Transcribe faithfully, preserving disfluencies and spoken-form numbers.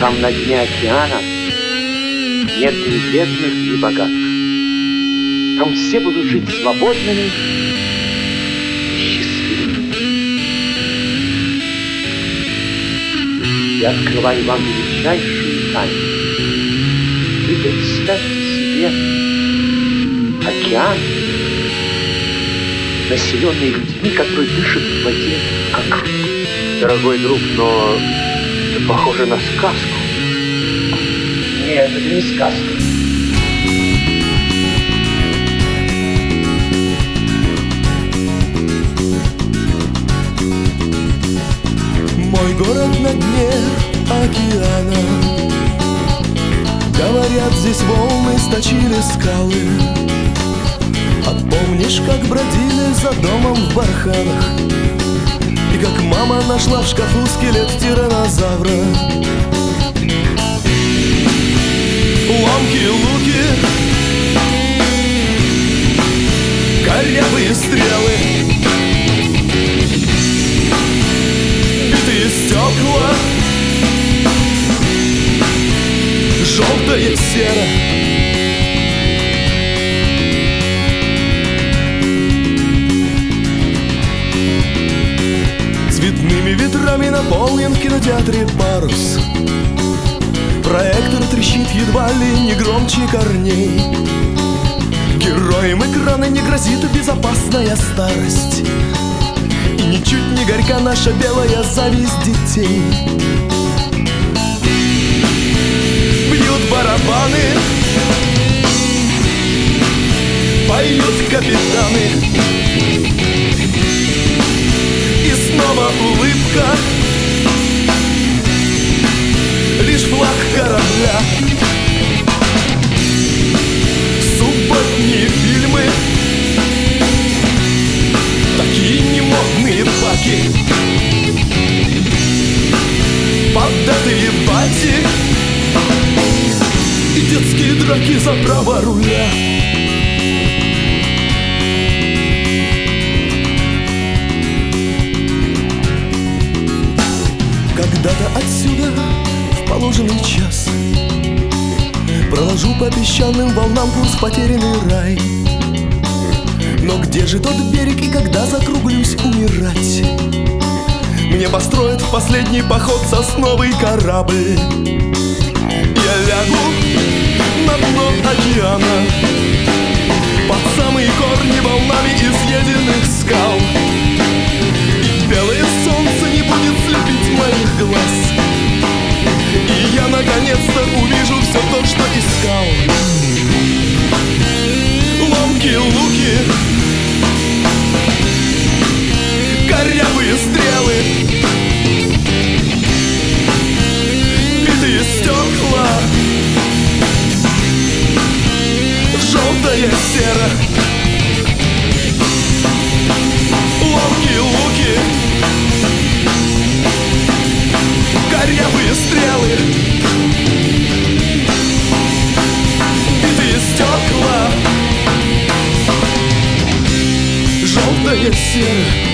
Там на дне океана нет ни бедных, ни богатых. Там все будут жить свободными и счастливыми. Я открываю вам величайшую тайну. Вы представьте себе океан, населенный людьми, которые дышат в воде, как рыба. Дорогой друг, но это похоже на сказку. Нет, это не сказка. Мой город на дне океана. Говорят, здесь волны сточили скалы. А помнишь, как бродили за домом в барханах? И как мама нашла в шкафу скелет тиранозавра? Ломкие луки, корявые стрелы, битые стекла, желтая сера. Цветными ветрами наполнен в кинотеатре парус. Проектор трещит едва ли не громче корней. Героям экрана не грозит безопасная старость. И ничуть не горька наша белая зависть детей. Бьют барабаны, поют капитаны. Снова улыбка, лишь флаг корабля. Субботние фильмы, такие немодные баки, поддатые бати и детские драки за право руля. Когда-то отсюда в положенный час проложу по песчаным волнам курс в потерянный рай. Но где же тот берег, и когда закруглюсь умирать, мне построят в последний поход сосновый корабль. Я лягу на дно океана под самые корни волнами изъеденных скал. И белое солнце не будет слепить моих глаз, и я наконец-то увижу все то, что искал. Ломкие луки, корявые стрелы, битые стекла, желтая сера. Ломкие луки, корявые стрелы, битые стекла, желтая сера.